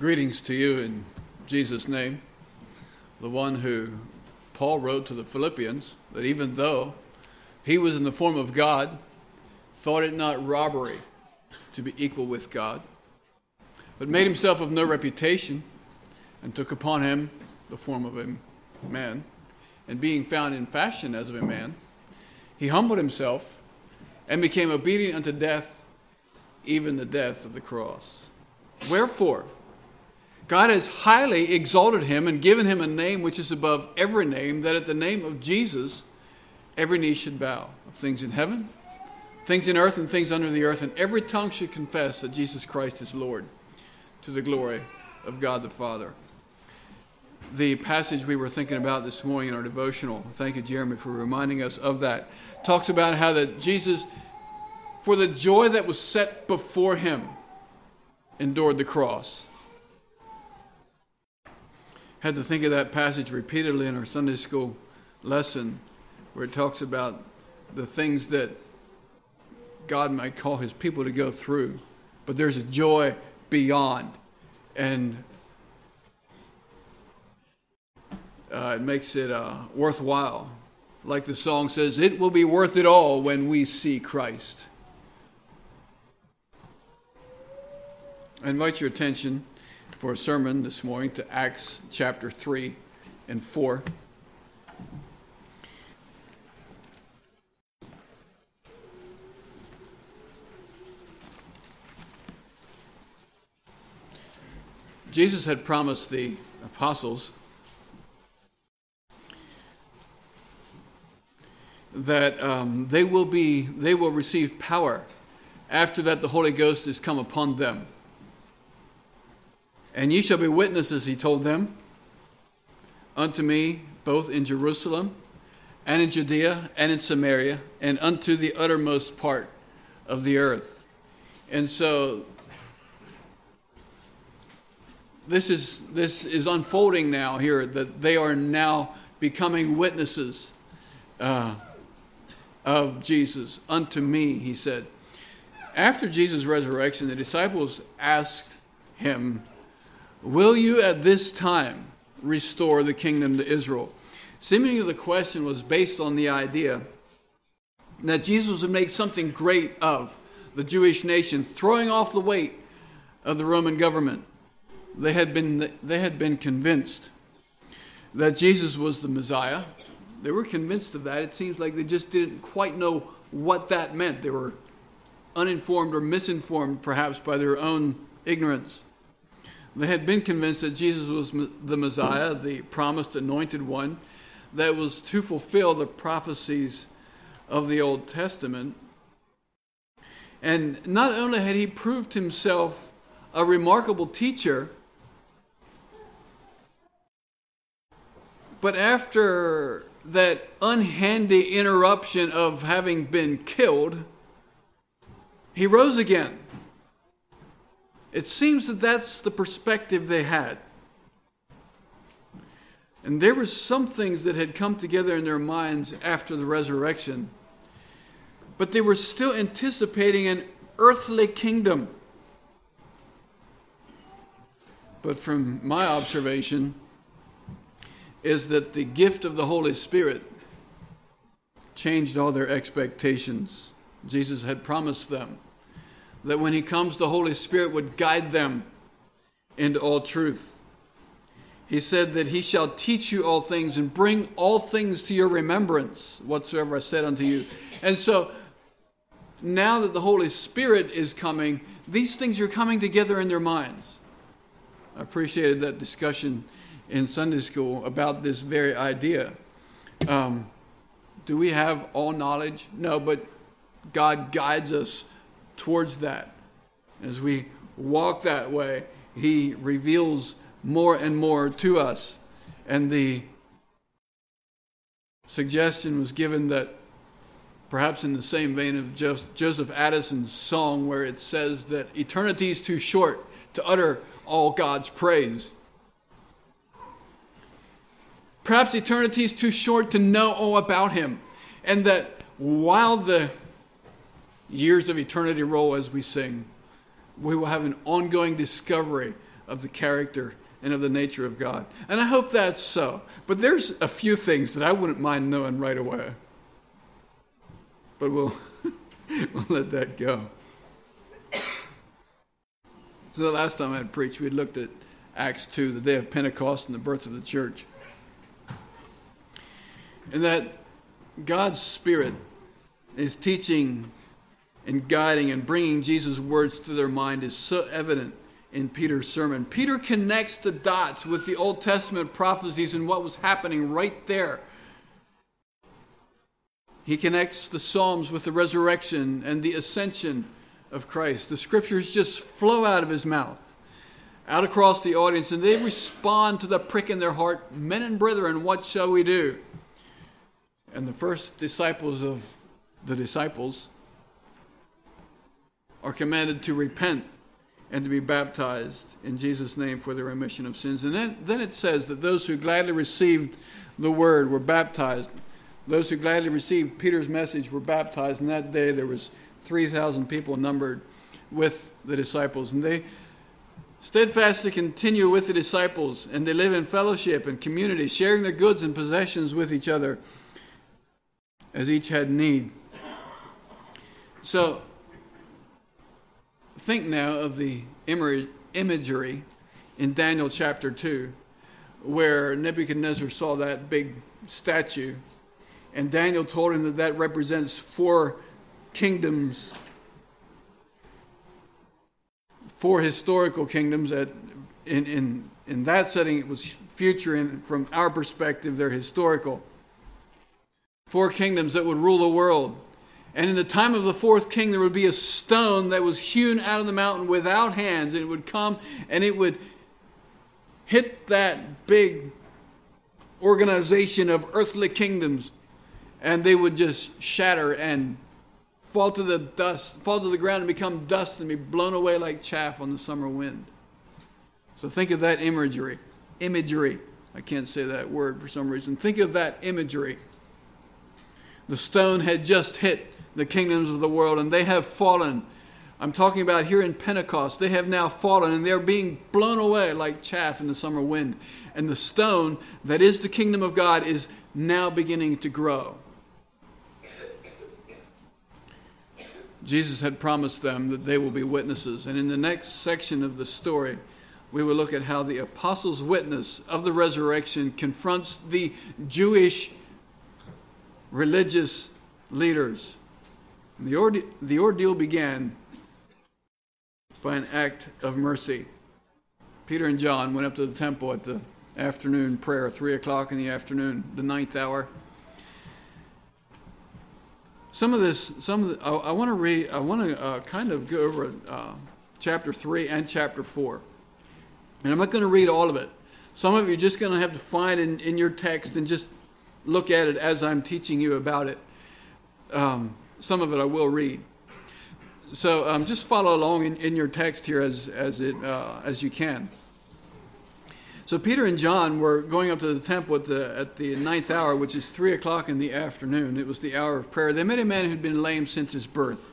Greetings to you in Jesus' name, the one who Paul wrote to the Philippians, that even though he was in the form of God, thought it not robbery to be equal with God, but made himself of no reputation, and took upon him the form of a man, and being found in fashion as of a man, he humbled himself and became obedient unto death, even the death of the cross. Wherefore, God has highly exalted him and given him a name which is above every name, that at the name of Jesus every knee should bow, of things in heaven, things in earth, and things under the earth, and every tongue should confess that Jesus Christ is Lord, to the glory of God the Father. The passage we were thinking about this morning in our devotional, thank you, Jeremy, for reminding us of that, talks about how that Jesus, for the joy that was set before him, endured the cross. Had to think of that passage repeatedly in our Sunday school lesson, where it talks about the things that God might call his people to go through, but there's a joy beyond, and it makes it worthwhile. Like the song says, it will be worth it all when we see Christ. I invite your attention for a sermon this morning to Acts chapter 3 and 4. Jesus had promised the apostles that they will receive power. After that, the Holy Ghost is come upon them. And ye shall be witnesses, he told them, unto me, both in Jerusalem and in Judea and in Samaria, and unto the uttermost part of the earth. And so this is unfolding now here, that they are now becoming witnesses of Jesus. Unto me, he said. After Jesus' resurrection, the disciples asked him, will you at this time restore the kingdom to Israel? Seemingly the question was based on the idea that Jesus would make something great of the Jewish nation, throwing off the weight of the Roman government. They had been convinced that Jesus was the Messiah. They were convinced of that. It seems like they just didn't quite know what that meant. They were uninformed or misinformed, perhaps, by their own ignorance. They had been convinced that Jesus was the Messiah, the promised anointed one, that was to fulfill the prophecies of the Old Testament. And not only had he proved himself a remarkable teacher, but after that unhandy interruption of having been killed, he rose again. It seems that that's the perspective they had. And there were some things that had come together in their minds after the resurrection, but they were still anticipating an earthly kingdom. But from my observation is that the gift of the Holy Spirit changed all their expectations. Jesus had promised them that when he comes, the Holy Spirit would guide them into all truth. He said that he shall teach you all things and bring all things to your remembrance, whatsoever I said unto you. And so now that the Holy Spirit is coming, these things are coming together in their minds. I appreciated that discussion in Sunday school about this very idea. Do we have all knowledge? No, but God guides us towards that. As we walk that way, he reveals more and more to us. And the suggestion was given that perhaps in the same vein of Joseph Addison's song, where it says that eternity is too short to utter all God's praise. Perhaps eternity is too short to know all about him. And that while the years of eternity roll as we sing, we will have an ongoing discovery of the character and of the nature of God. And I hope that's so. But there's a few things that I wouldn't mind knowing right away. But we'll let that go. So the last time I had preached, we looked at Acts 2, the day of Pentecost and the birth of the church. And that God's Spirit is teaching and guiding and bringing Jesus' words to their mind is so evident in Peter's sermon. Peter connects the dots with the Old Testament prophecies and what was happening right there. He connects the Psalms with the resurrection and the ascension of Christ. The scriptures just flow out of his mouth, out across the audience, and they respond to the prick in their heart, men and brethren, what shall we do? And the first disciples of the disciples are commanded to repent and to be baptized in Jesus' name for the remission of sins. And then it says that those who gladly received the word were baptized. Those who gladly received Peter's message were baptized. And that day there was 3,000 people numbered with the disciples. And they steadfastly continue with the disciples. And they live in fellowship and community, sharing their goods and possessions with each other as each had need. So think now of the imagery in Daniel chapter 2, where Nebuchadnezzar saw that big statue, and Daniel told him that represents 4 kingdoms, 4 historical kingdoms. In that setting, it was future, and from our perspective, they're historical. 4 kingdoms that would rule the world. And in the time of the 4th king, there would be a stone that was hewn out of the mountain without hands. And it would come and it would hit that big organization of earthly kingdoms. And they would just shatter and fall to the ground and become dust and be blown away like chaff on the summer wind. So think of that imagery. I can't say that word for some reason. Think of that imagery. The stone had just hit the kingdoms of the world, and they have fallen. I'm talking about here in Pentecost. They have now fallen, and they're being blown away like chaff in the summer wind. And the stone that is the kingdom of God is now beginning to grow. Jesus had promised them that they will be witnesses. And in the next section of the story, we will look at how the apostles' witness of the resurrection confronts the Jewish religious leaders. And the ordeal began by an act of mercy. Peter and John went up to the temple at the afternoon prayer, 3 o'clock in the afternoon, the 9th hour. I want to kind of go over chapter 3 and chapter 4. And I'm not going to read all of it. Some of you are just going to have to find in your text and just look at it as I'm teaching you about it. Some of it I will read. So just follow along in your text here as you can. So Peter and John were going up to the temple at the 9th hour, which is 3 o'clock in the afternoon. It was the hour of prayer. They met a man who'd been lame since his birth.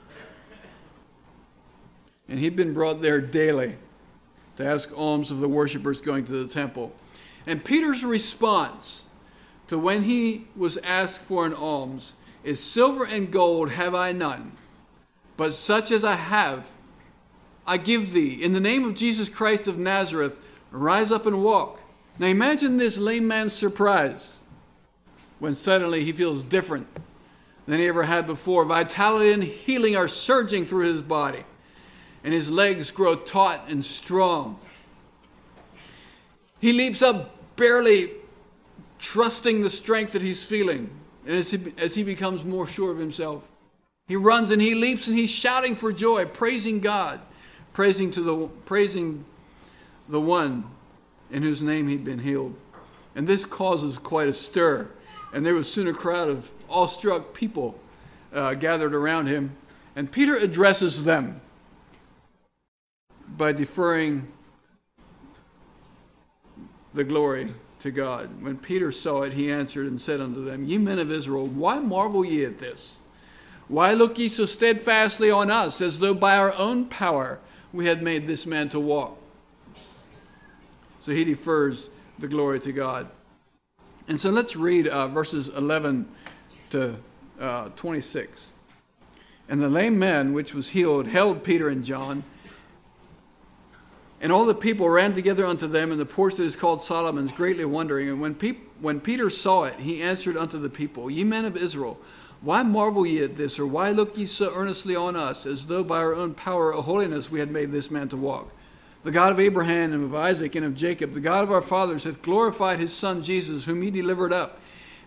And he'd been brought there daily to ask alms of the worshipers going to the temple. And Peter's response to when he was asked for an alms is, "Silver and gold have I none, but such as I have, I give thee. In the name of Jesus Christ of Nazareth, rise up and walk." Now imagine this lame man's surprise when suddenly he feels different than he ever had before. Vitality and healing are surging through his body, and his legs grow taut and strong. He leaps up barely, trusting the strength that he's feeling. And as he becomes more sure of himself, he runs and he leaps and he's shouting for joy, praising God, praising the one in whose name he'd been healed. And this causes quite a stir. And there was soon a crowd of awestruck people gathered around him. And Peter addresses them by deferring the glory to God. When Peter saw it, he answered and said unto them, "Ye men of Israel, why marvel ye at this? Why look ye so steadfastly on us, as though by our own power we had made this man to walk? So he defers the glory to God. And so let's read verses 11 to 26. And the lame man which was healed held Peter and John, and all the people ran together unto them in the porch that is called Solomon's, greatly wondering. And when Peter saw it, he answered unto the people, Ye men of Israel, why marvel ye at this, or why look ye so earnestly on us, as though by our own power or holiness we had made this man to walk? The God of Abraham and of Isaac and of Jacob, the God of our fathers, hath glorified his son Jesus, whom he delivered up,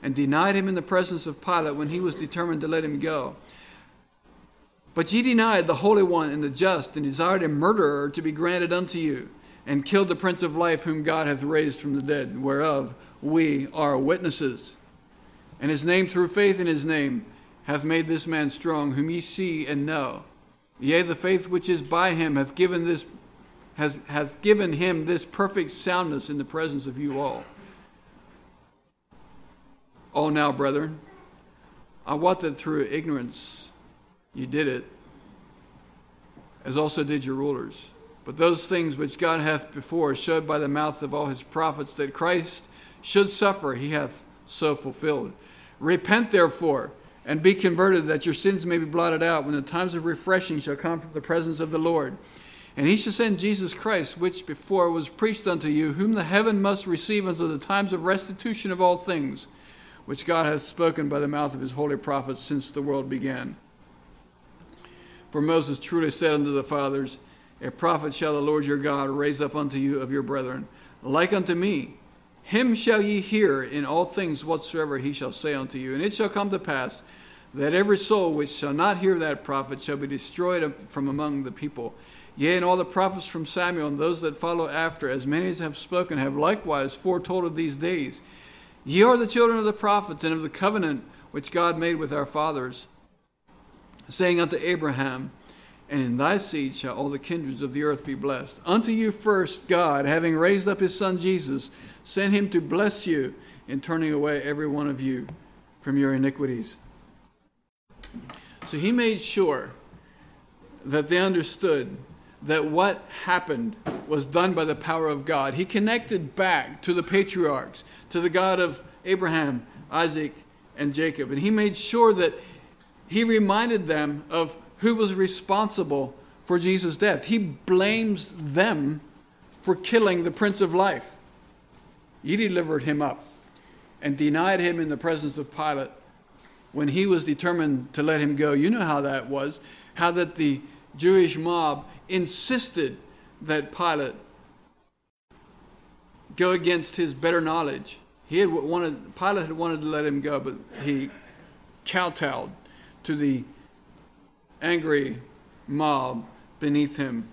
and denied him in the presence of Pilate when he was determined to let him go. But ye denied the Holy One and the Just, and desired a murderer to be granted unto you, and killed the Prince of Life, whom God hath raised from the dead, whereof we are witnesses. And his name, through faith in his name, hath made this man strong, whom ye see and know. Yea, the faith which is by him hath given him this perfect soundness in the presence of you all. Oh, now, brethren, I wot that through ignorance you did it, as also did your rulers. But those things which God hath before showed by the mouth of all his prophets, that Christ should suffer, he hath so fulfilled. Repent therefore, and be converted, that your sins may be blotted out, when the times of refreshing shall come from the presence of the Lord. And he shall send Jesus Christ, which before was preached unto you, whom the heaven must receive until the times of restitution of all things, which God hath spoken by the mouth of his holy prophets since the world began. For Moses truly said unto the fathers, A prophet shall the Lord your God raise up unto you of your brethren, like unto me. Him shall ye hear in all things whatsoever he shall say unto you. And it shall come to pass that every soul which shall not hear that prophet shall be destroyed from among the people. Yea, and all the prophets from Samuel and those that follow after, as many as have spoken, have likewise foretold of these days. Ye are the children of the prophets and of the covenant which God made with our fathers, saying unto Abraham, And in thy seed shall all the kindreds of the earth be blessed. Unto you first God, having raised up his son Jesus, sent him to bless you in turning away every one of you from your iniquities. So he made sure that they understood that what happened was done by the power of God. He connected back to the patriarchs, to the God of Abraham, Isaac, and Jacob. And he made sure that he reminded them of who was responsible for Jesus' death. He blames them for killing the Prince of Life. Ye delivered him up and denied him in the presence of Pilate when he was determined to let him go. You know how that was, how that the Jewish mob insisted that Pilate go against his better knowledge. Pilate had wanted to let him go, but he kowtowed to the angry mob beneath him.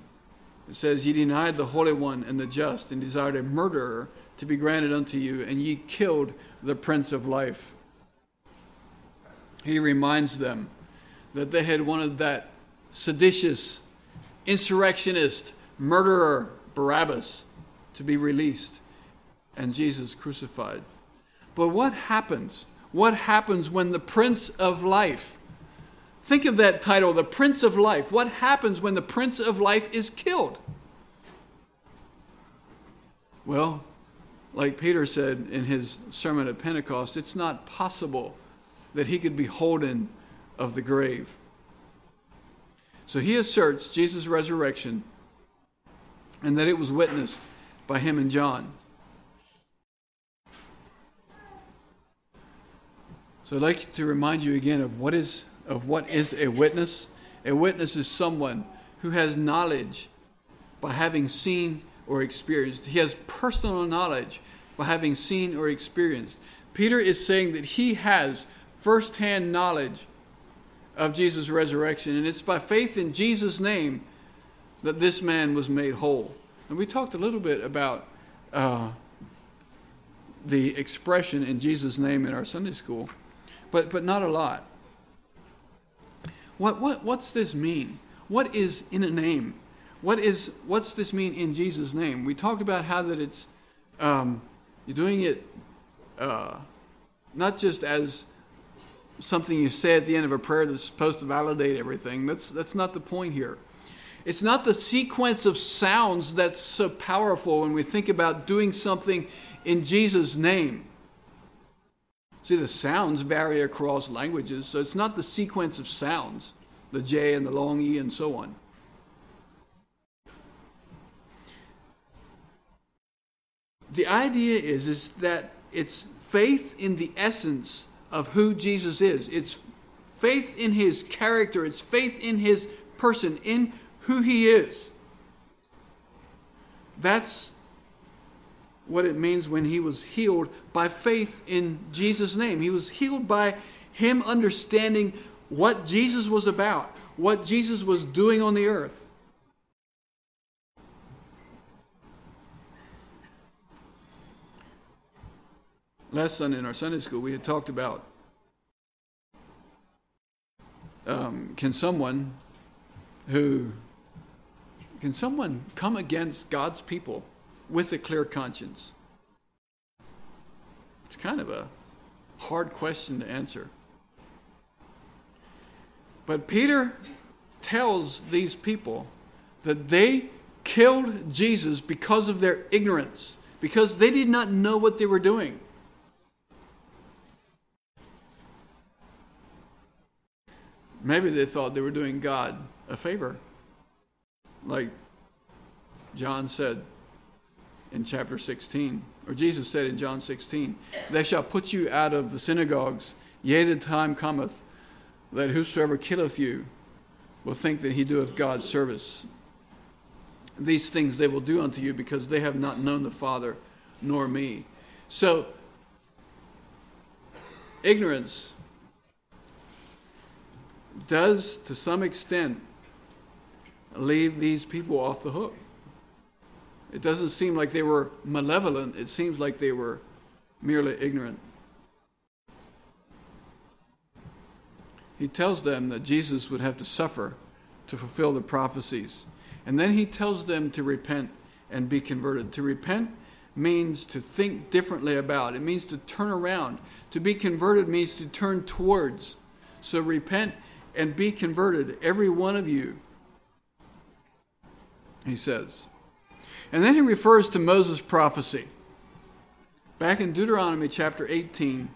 It says, Ye denied the Holy One and the Just, and desired a murderer to be granted unto you, and ye killed the Prince of Life. He reminds them that they had wanted that seditious, insurrectionist, murderer Barabbas to be released, and Jesus crucified. But what happens? What happens when the Prince of Life, think of that title, the Prince of Life. What happens when the Prince of Life is killed? Well, like Peter said in his sermon at Pentecost, it's not possible that he could be holden of the grave. So he asserts Jesus' resurrection and that it was witnessed by him and John. So I'd like to remind you again of what is a witness. A witness is someone who has knowledge by having seen or experienced. He has personal knowledge by having seen or experienced. Peter is saying that he has firsthand knowledge of Jesus' resurrection, and it's by faith in Jesus' name that this man was made whole. And we talked a little bit about the expression in Jesus' name in our Sunday school, but not a lot. What's this mean? What is in a name? What's this mean in Jesus' name? We talked about how that it's you're doing it not just as something you say at the end of a prayer that's supposed to validate everything. That's not the point here. It's not the sequence of sounds that's so powerful when we think about doing something in Jesus' name. See, the sounds vary across languages, so it's not the sequence of sounds, the J and the long E and so on. The idea is that it's faith in the essence of who Jesus is. It's faith in his character. It's faith in his person, in who he is. That's what it means when he was healed by faith in Jesus' name. He was healed by him understanding what Jesus was about, what Jesus was doing on the earth. Last Sunday in our Sunday school, we had talked about can someone come against God's people with a clear conscience? It's kind of a hard question to answer. But Peter tells these people that they killed Jesus because of their ignorance, because they did not know what they were doing. Maybe they thought they were doing God a favor. Like John said in chapter 16, or Jesus said in John 16, "They shall put you out of the synagogues. Yea, the time cometh, that whosoever killeth you will think that he doeth God service. These things they will do unto you, because they have not known the Father nor me." So, ignorance does, to some extent, leave these people off the hook. It doesn't seem like they were malevolent. It seems like they were merely ignorant. He tells them that Jesus would have to suffer to fulfill the prophecies. And then he tells them to repent and be converted. To repent means to think differently about. It means to turn around. To be converted means to turn towards. So repent and be converted, every one of you, he says. And then he refers to Moses' prophecy. Back in Deuteronomy chapter 18,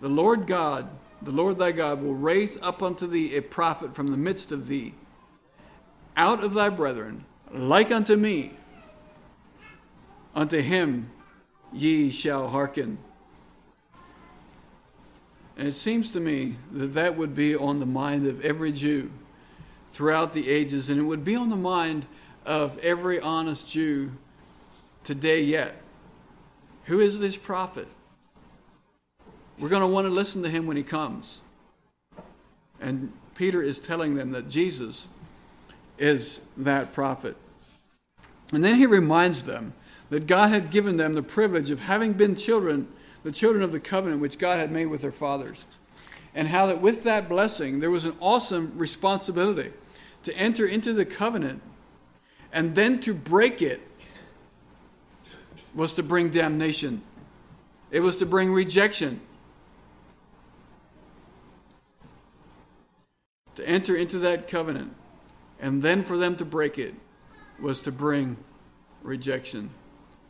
"The Lord God, the Lord thy God, will raise up unto thee a prophet from the midst of thee, out of thy brethren, like unto me. Unto him ye shall hearken." And it seems to me that that would be on the mind of every Jew throughout the ages, and it would be on the mind of every honest Jew today yet. Who is this prophet? We're going to want to listen to him when he comes. And Peter is telling them that Jesus is that prophet. And then he reminds them that God had given them the privilege of having been children, the children of the covenant which God had made with their fathers, and how that with that blessing there was an awesome responsibility to enter into the covenant, and then to break it was to bring damnation. It was to bring rejection. To enter into that covenant and then for them to break it was to bring rejection.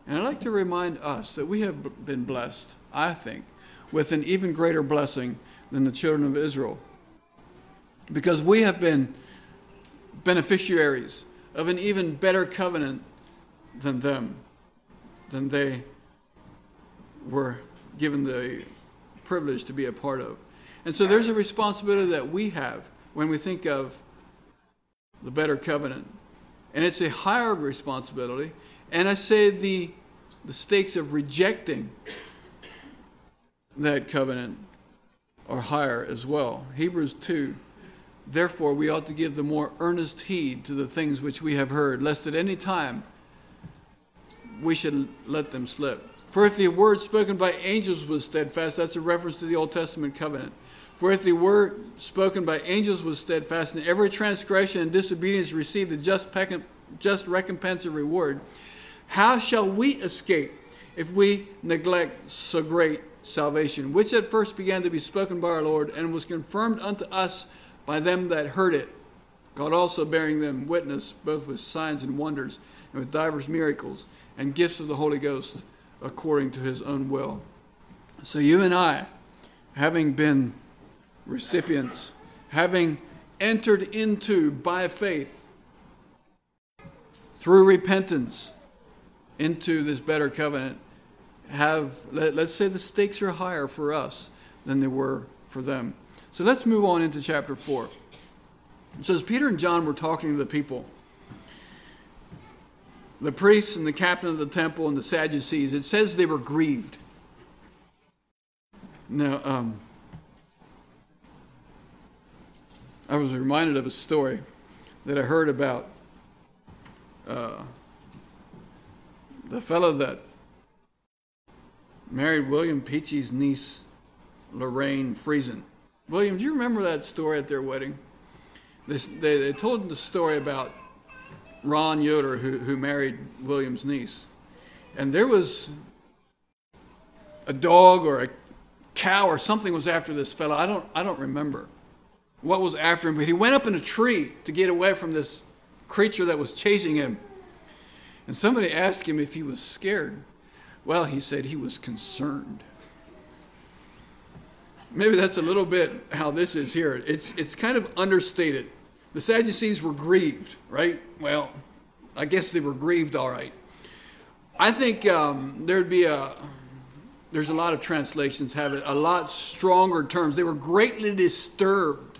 And I'd like to remind us that we have been blessed, I think, with an even greater blessing than the children of Israel, because we have been beneficiaries of an even better covenant than them, than they were given the privilege to be a part of. And so there's a responsibility that we have when we think of the better covenant. And it's a higher responsibility. And I say the stakes of rejecting that covenant are higher as well. Hebrews 2, "Therefore we ought to give the more earnest heed to the things which we have heard, lest at any time we should let them slip. For if the word spoken by angels was steadfast," that's a reference to the Old Testament covenant. "For if the word spoken by angels was steadfast, and every transgression and disobedience received the just recompense or reward, how shall we escape if we neglect so great salvation, which at first began to be spoken by our Lord, and was confirmed unto us by them that heard it?" God also bearing them witness both with signs and wonders and with divers miracles and gifts of the Holy Ghost according to his own will. So you and I, having been recipients, having entered into by faith through repentance into this better covenant, let's say the stakes are higher for us than they were for them. So let's move on into chapter 4. It says, Peter and John were talking to the people, the priests and the captain of the temple and the Sadducees. It says they were grieved. Now, I was reminded of a story that I heard about the fellow that married William Peachy's niece, Lorraine Friesen. William, do you remember that story at their wedding? They told the story about Ron Yoder, who married William's niece. And there was a dog or a cow or something was after this fellow. I don't remember what was after him, but he went up in a tree to get away from this creature that was chasing him. And somebody asked him if he was scared. Well, he said he was concerned. Maybe that's a little bit how this is here. It's kind of understated. The Sadducees were grieved, right? Well, I guess they were grieved, all right. I think there's a lot of translations have it, a lot stronger terms. They were greatly disturbed,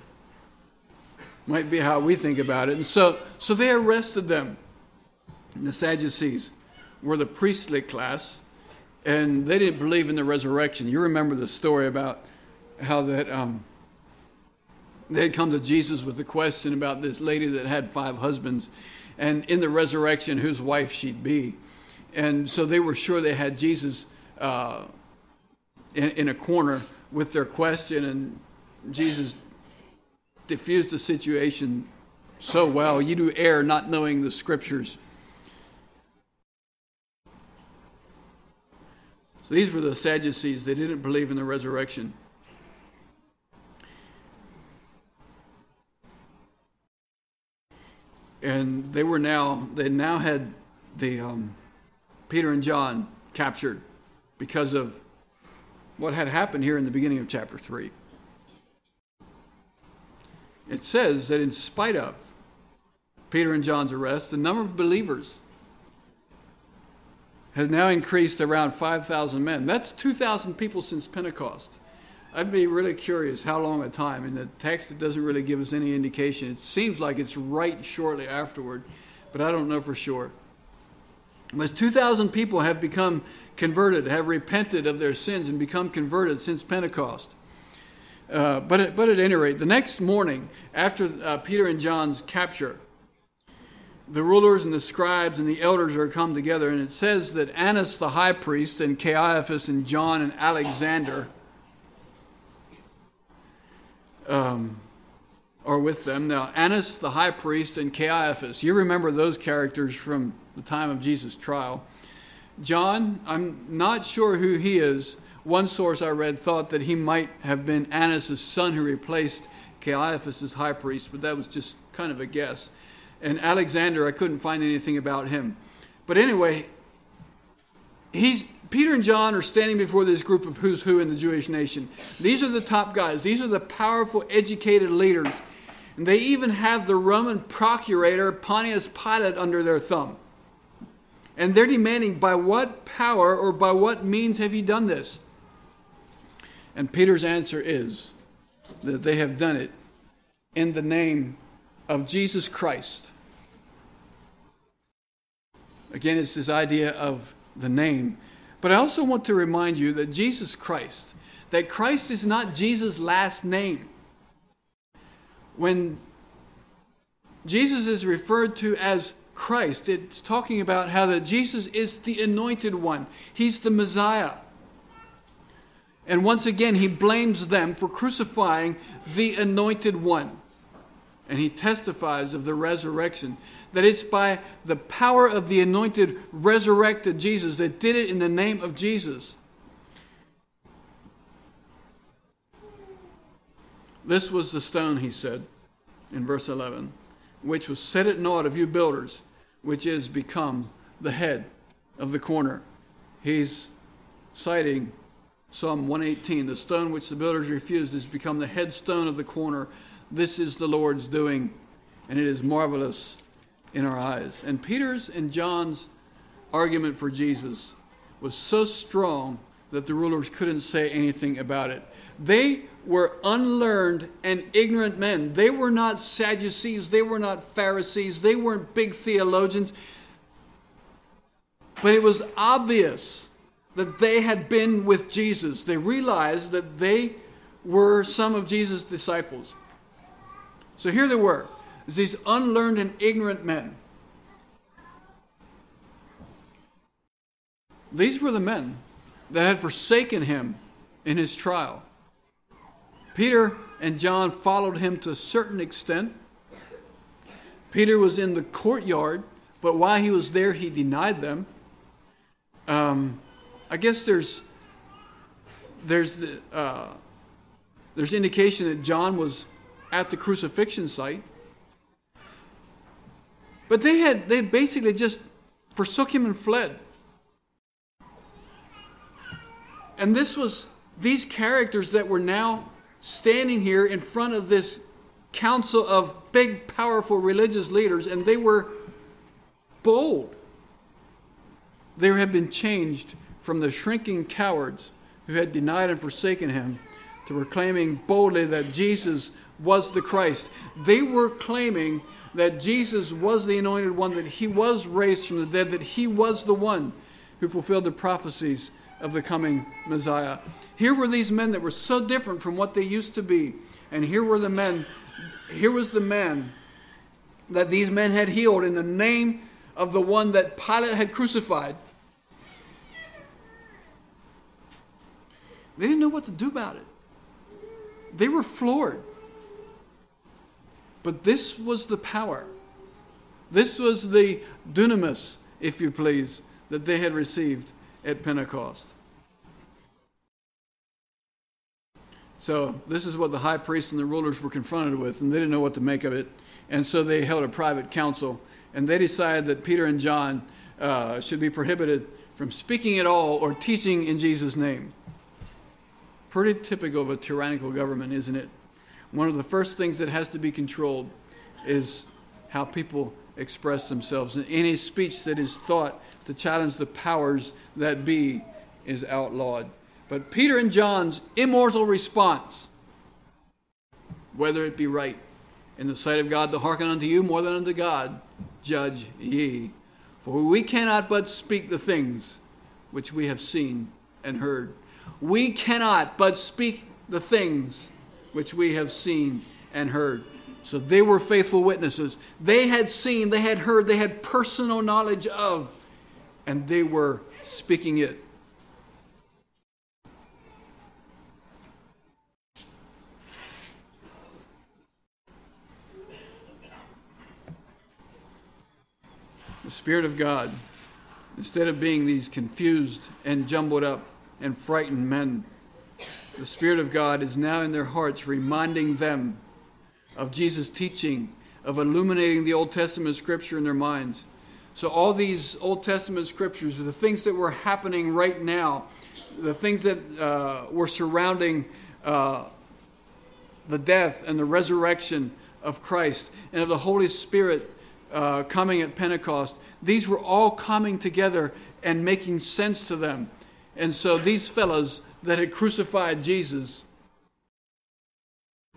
might be how we think about it. And so they arrested them. And the Sadducees were the priestly class, and they didn't believe in the resurrection. You remember the story about how that they had come to Jesus with the question about this lady that had 5 husbands, and in the resurrection, whose wife she'd be. And so they were sure they had Jesus in a corner with their question, and Jesus diffused the situation so well. You do err not knowing the scriptures. So these were the Sadducees. They didn't believe in the resurrection. And they now had the Peter and John captured because of what had happened here in the beginning of chapter 3. It says that in spite of Peter and John's arrest, the number of believers has now increased around 5,000 men. That's 2,000 people since Pentecost. I'd be really curious how long a time. In the text, it doesn't really give us any indication. It seems like it's right shortly afterward, but I don't know for sure. But 2,000 people have become converted, have repented of their sins and become converted since Pentecost. But at any rate, the next morning, after Peter and John's capture, the rulers and the scribes and the elders are come together, and it says that Annas the high priest and Caiaphas and John and Alexander are with them. Now, Annas the high priest and Caiaphas, you remember those characters from the time of Jesus' trial. John, I'm not sure who he is. One source I read thought that he might have been Annas' son who replaced Caiaphas as high priest, but that was just kind of a guess. And Alexander, I couldn't find anything about him. But anyway, Peter and John are standing before this group of who's who in the Jewish nation. These are the top guys. These are the powerful, educated leaders. And they even have the Roman procurator, Pontius Pilate, under their thumb. And they're demanding, by what power or by what means have you done this? And Peter's answer is that they have done it in the name of Jesus Christ. Again, it's this idea of the name. But I also want to remind you that Christ is not Jesus' last name. When Jesus is referred to as Christ, it's talking about how that Jesus is the anointed one. He's the Messiah. And once again, he blames them for crucifying the anointed one. And he testifies of the resurrection, that it's by the power of the anointed, resurrected Jesus that did it in the name of Jesus. This was the stone, he said, in verse 11, which was set at naught of you builders, which is become the head of the corner. He's citing Psalm 118. The stone which the builders refused is become the headstone of the corner. This is the Lord's doing, and it is marvelous in our eyes. And Peter's and John's argument for Jesus was so strong that the rulers couldn't say anything about it. They were unlearned and ignorant men. They were not Sadducees. They were not Pharisees. They weren't big theologians. But it was obvious that they had been with Jesus. They realized that they were some of Jesus' disciples. So here they were, these unlearned and ignorant men. These were the men that had forsaken him in his trial. Peter and John followed him to a certain extent. Peter was in the courtyard, but while he was there, he denied them. I guess there's indication that John was at the crucifixion site. But they basically just forsook him and fled. And this was these characters that were now standing here in front of this council of big, powerful religious leaders, and they were bold. They had been changed from the shrinking cowards who had denied and forsaken him to proclaiming boldly that Jesus was the Christ. They were claiming that Jesus was the anointed one, that he was raised from the dead, that he was the one who fulfilled the prophecies of the coming Messiah. Here were these men that were so different from what they used to be. And here was the man that these men had healed in the name of the one that Pilate had crucified. They didn't know what to do about it. They were floored. But this was the power. This was the dunamis, if you please, that they had received at Pentecost. So this is what the high priests and the rulers were confronted with, and they didn't know what to make of it. And so they held a private council, and they decided that Peter and John should be prohibited from speaking at all or teaching in Jesus' name. Pretty typical of a tyrannical government, isn't it? One of the first things that has to be controlled is how people express themselves. And any speech that is thought to challenge the powers that be is outlawed. But Peter and John's immortal response, whether it be right in the sight of God to hearken unto you more than unto God, judge ye. For we cannot but speak the things which we have seen and heard. We cannot but speak the things which we have seen and heard. So they were faithful witnesses. They had seen, they had heard, they had personal knowledge of, and they were speaking it. The Spirit of God, instead of being these confused and jumbled up and frightened men, the Spirit of God is now in their hearts, reminding them of Jesus' teaching, of illuminating the Old Testament scripture in their minds. So all these Old Testament scriptures, the things that were happening right now, the things that were surrounding the death and the resurrection of Christ and of the Holy Spirit coming at Pentecost, these were all coming together and making sense to them. And so these fellows that had crucified Jesus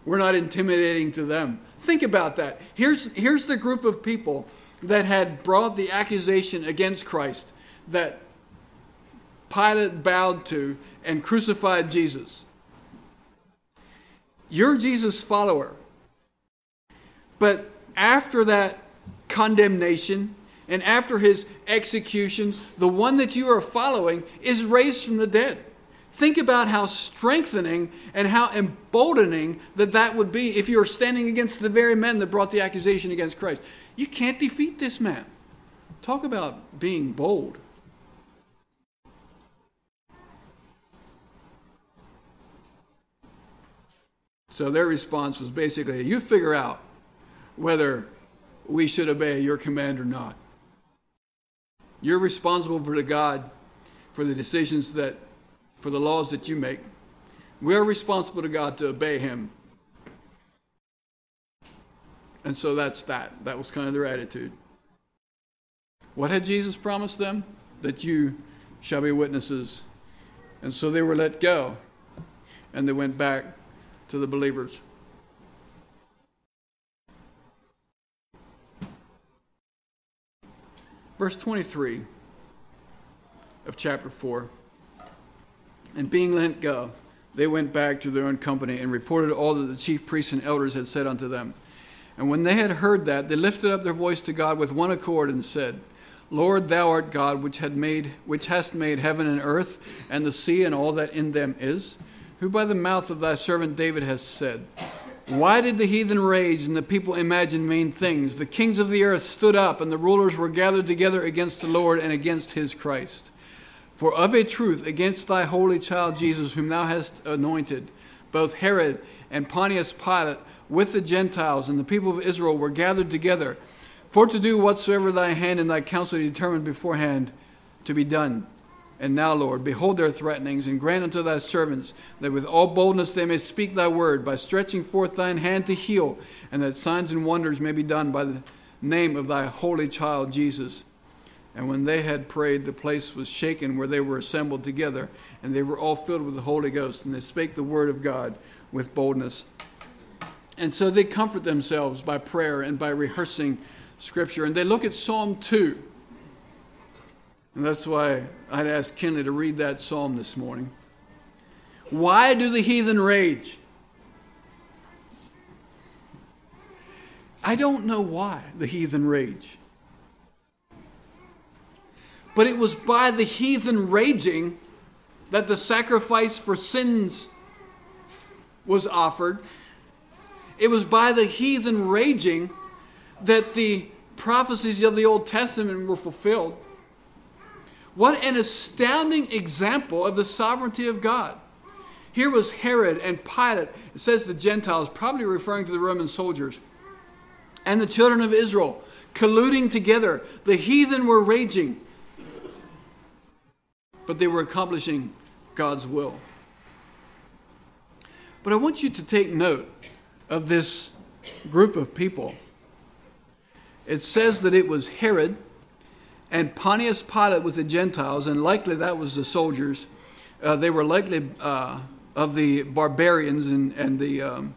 were not intimidating to them. Think about that. Here's the group of people that had brought the accusation against Christ that Pilate bowed to and crucified Jesus. You're Jesus' follower. But after that condemnation, and after his execution, the one that you are following is raised from the dead. Think about how strengthening and how emboldening that would be if you were standing against the very men that brought the accusation against Christ. You can't defeat this man. Talk about being bold. So their response was basically, you figure out whether we should obey your command or not. You're responsible for the God, for the decisions that, for the laws that you make. We're responsible to God to obey him. And so that's that. That was kind of their attitude. What had Jesus promised them? That you shall be witnesses. And so they were let go. And they went back to the believers. Verse 23 of chapter 4. And being let go, they went back to their own company and reported all that the chief priests and elders had said unto them. And when they had heard that, they lifted up their voice to God with one accord and said, Lord, thou art God, which hast made heaven and earth and the sea and all that in them is, who by the mouth of thy servant David hast said, Why did the heathen rage and the people imagine vain things? The kings of the earth stood up and the rulers were gathered together against the Lord and against his Christ. For of a truth, against thy holy child Jesus, whom thou hast anointed, both Herod and Pontius Pilate, with the Gentiles and the people of Israel were gathered together, for to do whatsoever thy hand and thy counsel determined beforehand to be done. And now, Lord, behold their threatenings, and grant unto thy servants that with all boldness they may speak thy word, by stretching forth thine hand to heal, and that signs and wonders may be done by the name of thy holy child Jesus. And when they had prayed, the place was shaken where they were assembled together, and they were all filled with the Holy Ghost, and they spake the word of God with boldness. And so they comfort themselves by prayer and by rehearsing Scripture. And they look at Psalm 2. And that's why I'd asked Kinley to read that psalm this morning. Why do the heathen rage? I don't know why the heathen rage. But it was by the heathen raging that the sacrifice for sins was offered. It was by the heathen raging that the prophecies of the Old Testament were fulfilled. What an astounding example of the sovereignty of God. Here was Herod and Pilate. It says the Gentiles, probably referring to the Roman soldiers, and the children of Israel colluding together. The heathen were raging, but they were accomplishing God's will. But I want you to take note of this group of people. It says that it was Herod and Pontius Pilate with the Gentiles, and likely that was the soldiers. They were likely of the barbarians and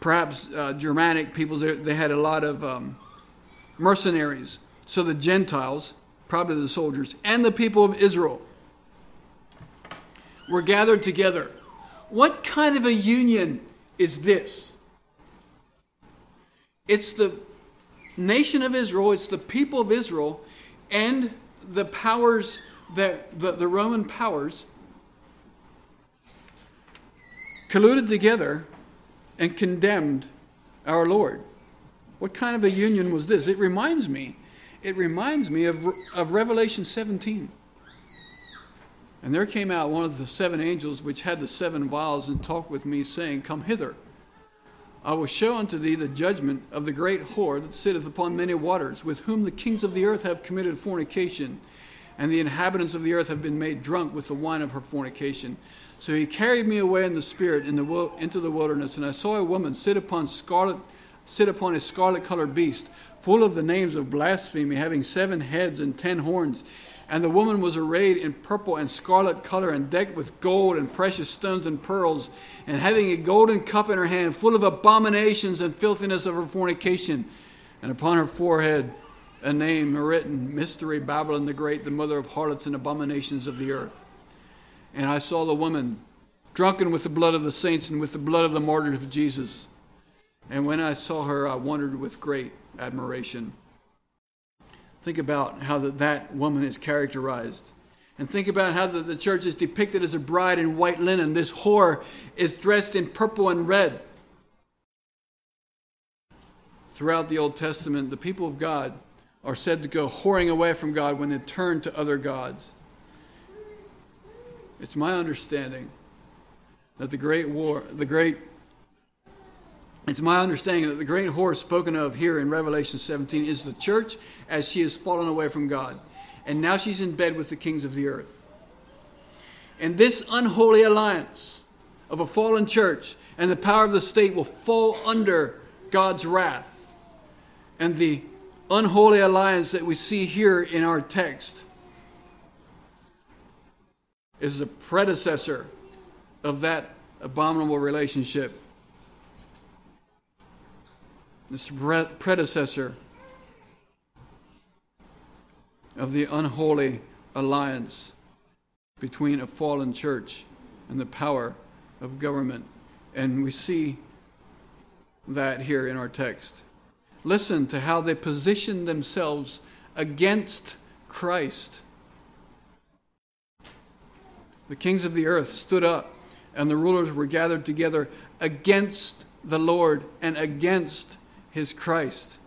perhaps Germanic peoples. They had a lot of mercenaries. So the Gentiles, probably the soldiers, and the people of Israel were gathered together. What kind of a union is this? It's the nation of Israel, it's the people of Israel, and the powers, the Roman powers, colluded together and condemned our Lord. What kind of a union was this? It reminds me of Revelation 17. And there came out one of the seven angels which had the seven vials, and talked with me, saying, Come hither, I will show unto thee the judgment of the great whore that sitteth upon many waters, with whom the kings of the earth have committed fornication, and the inhabitants of the earth have been made drunk with the wine of her fornication. So he carried me away in the spirit into the wilderness, and I saw a woman sit upon a scarlet-colored beast, full of the names of blasphemy, having 7 heads and 10 horns. And the woman was arrayed in purple and scarlet color, and decked with gold and precious stones and pearls, and having a golden cup in her hand, full of abominations and filthiness of her fornication. And upon her forehead a name written, Mystery Babylon the Great, the mother of harlots and abominations of the earth. And I saw the woman drunken with the blood of the saints and with the blood of the martyrs of Jesus. And when I saw her, I wondered with great admiration. Think about how that woman is characterized. And think about how the church is depicted as a bride in white linen. This whore is dressed in purple and red. Throughout the Old Testament, the people of God are said to go whoring away from God when they turn to other gods. It's my understanding that the great It's my understanding that the great whore spoken of here in Revelation 17 is the church as she has fallen away from God. And now she's in bed with the kings of the earth. And this unholy alliance of a fallen church and the power of the state will fall under God's wrath. And the unholy alliance that we see here in our text is the predecessor of that abominable relationship. This predecessor of the unholy alliance between a fallen church and the power of government. And we see that here in our text. Listen to how they position themselves against Christ. The kings of the earth stood up, and the rulers were gathered together against the Lord and against his Christ.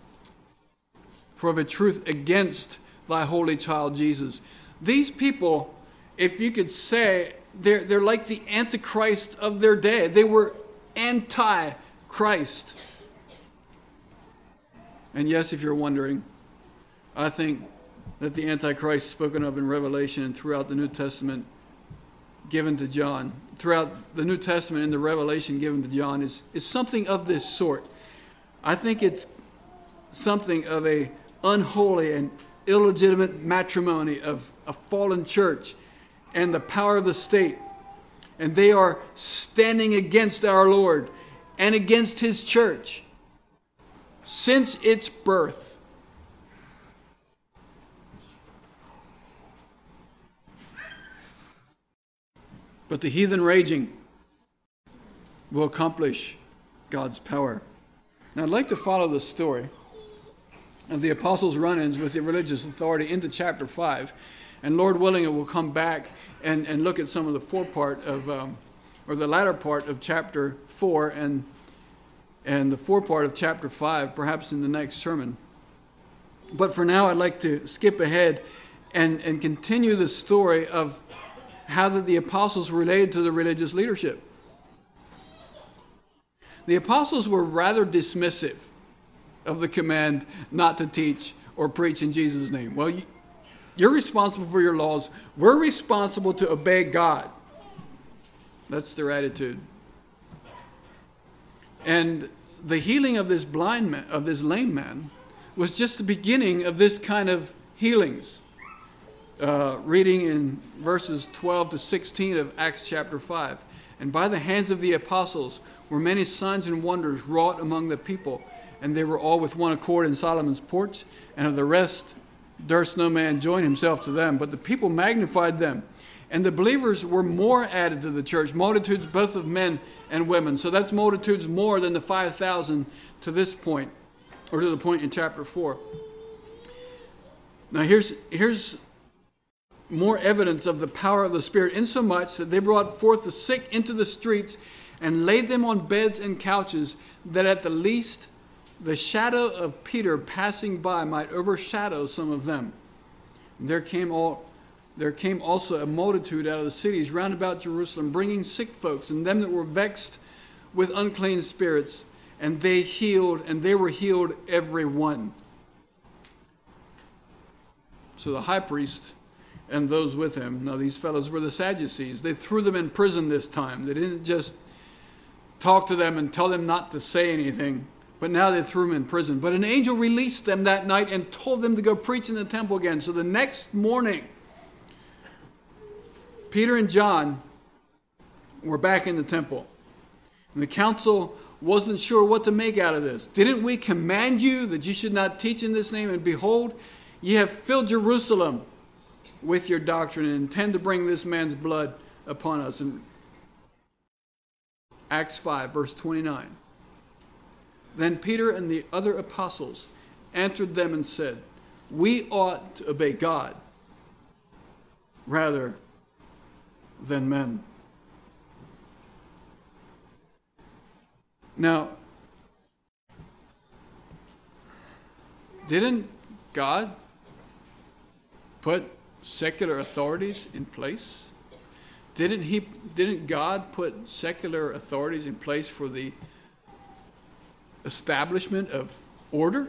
For of a truth, against thy holy child Jesus. These people, if you could say, they're like the Antichrist of their day. They were anti-Christ. And yes, if you're wondering, I think that the Antichrist spoken of in Revelation and throughout the New Testament given to John, throughout the New Testament and the Revelation given to John is something of this sort. I think it's something of a unholy and illegitimate matrimony of a fallen church and the power of the state. And they are standing against our Lord and against his church since its birth. But the heathen raging will accomplish God's power. Now I'd like to follow the story of the apostles' run-ins with the religious authority into chapter 5. And Lord willing, it will come back and look at some of the latter part of chapter 4 and the forepart of chapter 5, perhaps in the next sermon. But for now, I'd like to skip ahead and continue the story of how the apostles related to the religious leadership. The apostles were rather dismissive of the command not to teach or preach in Jesus' name. Well, you're responsible for your laws. We're responsible to obey God. That's their attitude. And the healing of this blind man, of this lame man, was just the beginning of this kind of healings. Reading in verses 12 to 16 of Acts chapter 5. And by the hands of the apostles were many signs and wonders wrought among the people. And they were all with one accord in Solomon's porch. And of the rest durst no man join himself to them. But the people magnified them. And the believers were more added to the church, multitudes both of men and women. So that's multitudes more than the 5,000 to this point, or to the point in chapter 4. Now here's more evidence of the power of the Spirit, insomuch that they brought forth the sick into the streets and laid them on beds and couches, that at the least the shadow of Peter passing by might overshadow some of them. And there came also a multitude out of the cities round about Jerusalem, bringing sick folks and them that were vexed with unclean spirits, and they were healed every one. So the high priest and those with him, now these fellows were the Sadducees, they threw them in prison this time. They didn't just talk to them and tell them not to say anything, but now they threw them in prison. But an angel released them that night and told them to go preach in the temple again. So the next morning, Peter and John were back in the temple. And the council wasn't sure what to make out of this. Didn't we command you that you should not teach in this name? And behold, ye have filled Jerusalem with your doctrine and intend to bring this man's blood upon us. In Acts 5, verse 29. Then Peter and the other apostles answered them and said, we ought to obey God rather than men. Now, didn't God put secular authorities in place? Didn't God put secular authorities in place for the establishment of order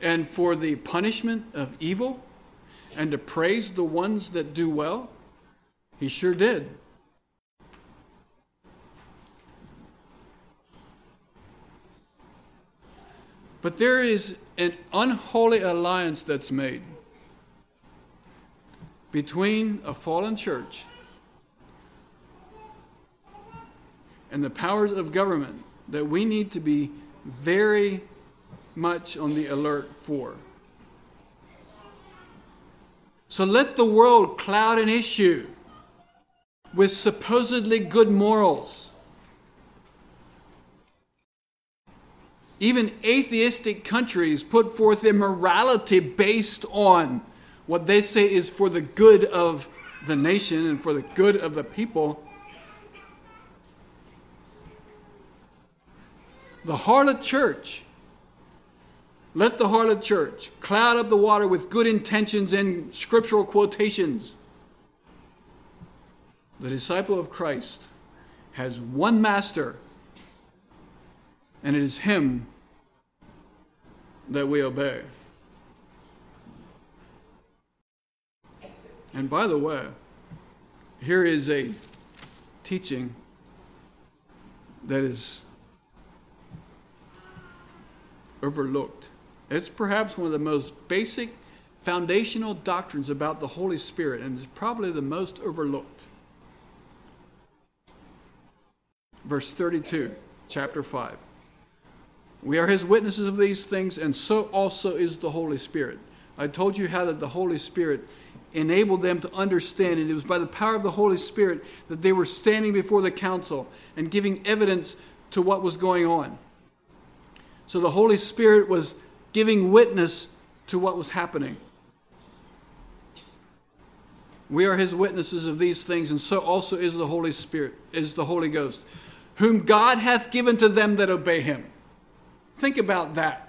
and for the punishment of evil and to praise the ones that do well? He sure did. But there is an unholy alliance that's made between a fallen church and the powers of government that we need to be very much on the alert for. So let the world cloud an issue with supposedly good morals. Even atheistic countries put forth a morality based on what they say is for the good of the nation and for the good of the people. The harlot church, let the harlot church cloud up the water with good intentions and scriptural quotations. The disciple of Christ has one master, and it is him that we obey. And by the way, here is a teaching that is overlooked. It's perhaps one of the most basic foundational doctrines about the Holy Spirit, and it's probably the most overlooked. Verse 32, chapter 5. We are his witnesses of these things, and so also is the Holy Spirit. I told you how that the Holy Spirit enabled them to understand, and it was by the power of the Holy Spirit that they were standing before the council and giving evidence to what was going on. So the Holy Spirit was giving witness to what was happening. We are his witnesses of these things, and so also is the Holy Spirit, is the Holy Ghost, whom God hath given to them that obey him. Think about that.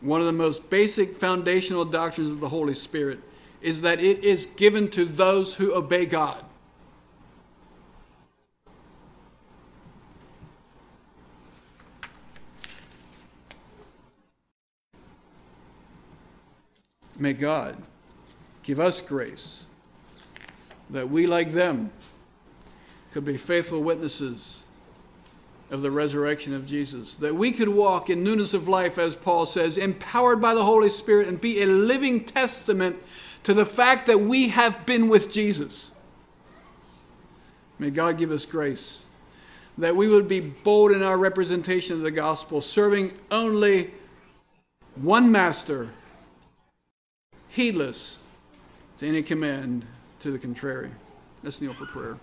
One of the most basic foundational doctrines of the Holy Spirit is that it is given to those who obey God. May God give us grace that we, like them, could be faithful witnesses of the resurrection of Jesus, that we could walk in newness of life, as Paul says, empowered by the Holy Spirit, and be a living testament to the fact that we have been with Jesus. May God give us grace that we would be bold in our representation of the gospel, serving only one master, heedless to any command to the contrary. Let's kneel for prayer.